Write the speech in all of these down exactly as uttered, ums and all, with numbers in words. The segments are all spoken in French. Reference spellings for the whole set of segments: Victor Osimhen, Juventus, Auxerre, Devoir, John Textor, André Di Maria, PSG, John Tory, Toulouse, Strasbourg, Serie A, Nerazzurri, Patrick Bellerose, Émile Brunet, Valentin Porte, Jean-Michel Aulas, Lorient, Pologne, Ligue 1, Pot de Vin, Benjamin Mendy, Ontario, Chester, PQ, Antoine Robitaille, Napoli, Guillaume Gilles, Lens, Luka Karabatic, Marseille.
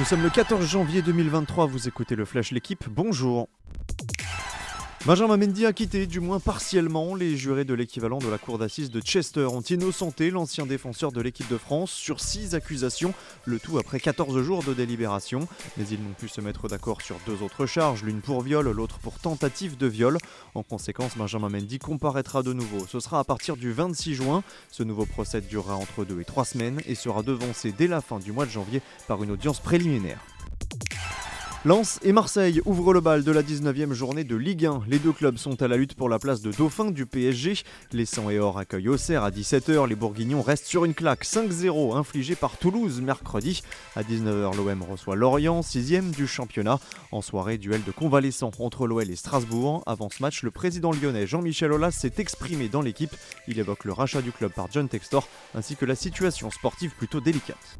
Nous sommes le quatorze janvier deux mille vingt-trois, vous écoutez le Flash L'équipe, bonjour. Benjamin Mendy a quitté, du moins partiellement, les jurés de l'équivalent de la cour d'assises de Chester ont innocenté l'ancien défenseur de l'équipe de France sur six accusations, le tout après quatorze jours de délibération. Mais ils n'ont pu se mettre d'accord sur deux autres charges, l'une pour viol, l'autre pour tentative de viol. En conséquence, Benjamin Mendy comparaîtra de nouveau. Ce sera à partir du vingt-six juin. Ce nouveau procès durera entre deux et trois semaines et sera devancé dès la fin du mois de janvier par une audience préliminaire. Lens et Marseille ouvrent le bal de la dix-neuvième journée de Ligue un. Les deux clubs sont à la lutte pour la place de dauphin du P S G. Les Sang et Or accueillent Auxerre à dix-sept heures. Les Bourguignons restent sur une claque cinq zéro infligée par Toulouse mercredi. À dix-neuf heures, l'O M reçoit Lorient, sixième du championnat. En soirée, duel de convalescents entre l'O L et Strasbourg. Avant ce match, le président lyonnais Jean-Michel Aulas s'est exprimé dans l'équipe. Il évoque le rachat du club par John Textor ainsi que la situation sportive plutôt délicate.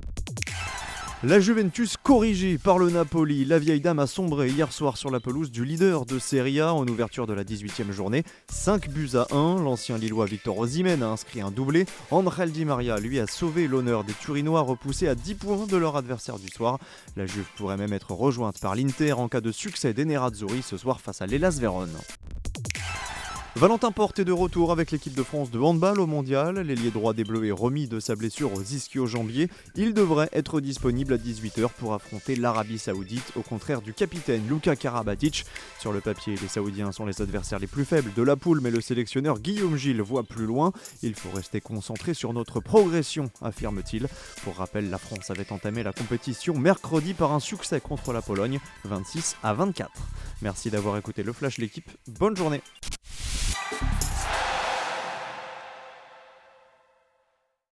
La Juventus corrigée par le Napoli, la vieille dame a sombré hier soir sur la pelouse du leader de Serie A en ouverture de la dix-huitième journée. cinq buts à un, l'ancien Lillois Victor Osimhen a inscrit un doublé. André Di Maria lui a sauvé l'honneur des Turinois repoussés à dix points de leur adversaire du soir. La Juve pourrait même être rejointe par l'Inter en cas de succès des Nerazzurri ce soir face à l'Hellas Vérone. Valentin Porte est de retour avec l'équipe de France de handball au mondial. L'ailier droit des Bleus est remis de sa blessure aux ischio-jambiers. Il devrait être disponible à dix-huit heures pour affronter l'Arabie Saoudite, au contraire du capitaine Luka Karabatic. Sur le papier, les Saoudiens sont les adversaires les plus faibles de la poule, mais le sélectionneur Guillaume Gilles voit plus loin. Il faut rester concentré sur notre progression, affirme-t-il. Pour rappel, la France avait entamé la compétition mercredi par un succès contre la Pologne, vingt-six à vingt-quatre. Merci d'avoir écouté le Flash L'équipe, bonne journée.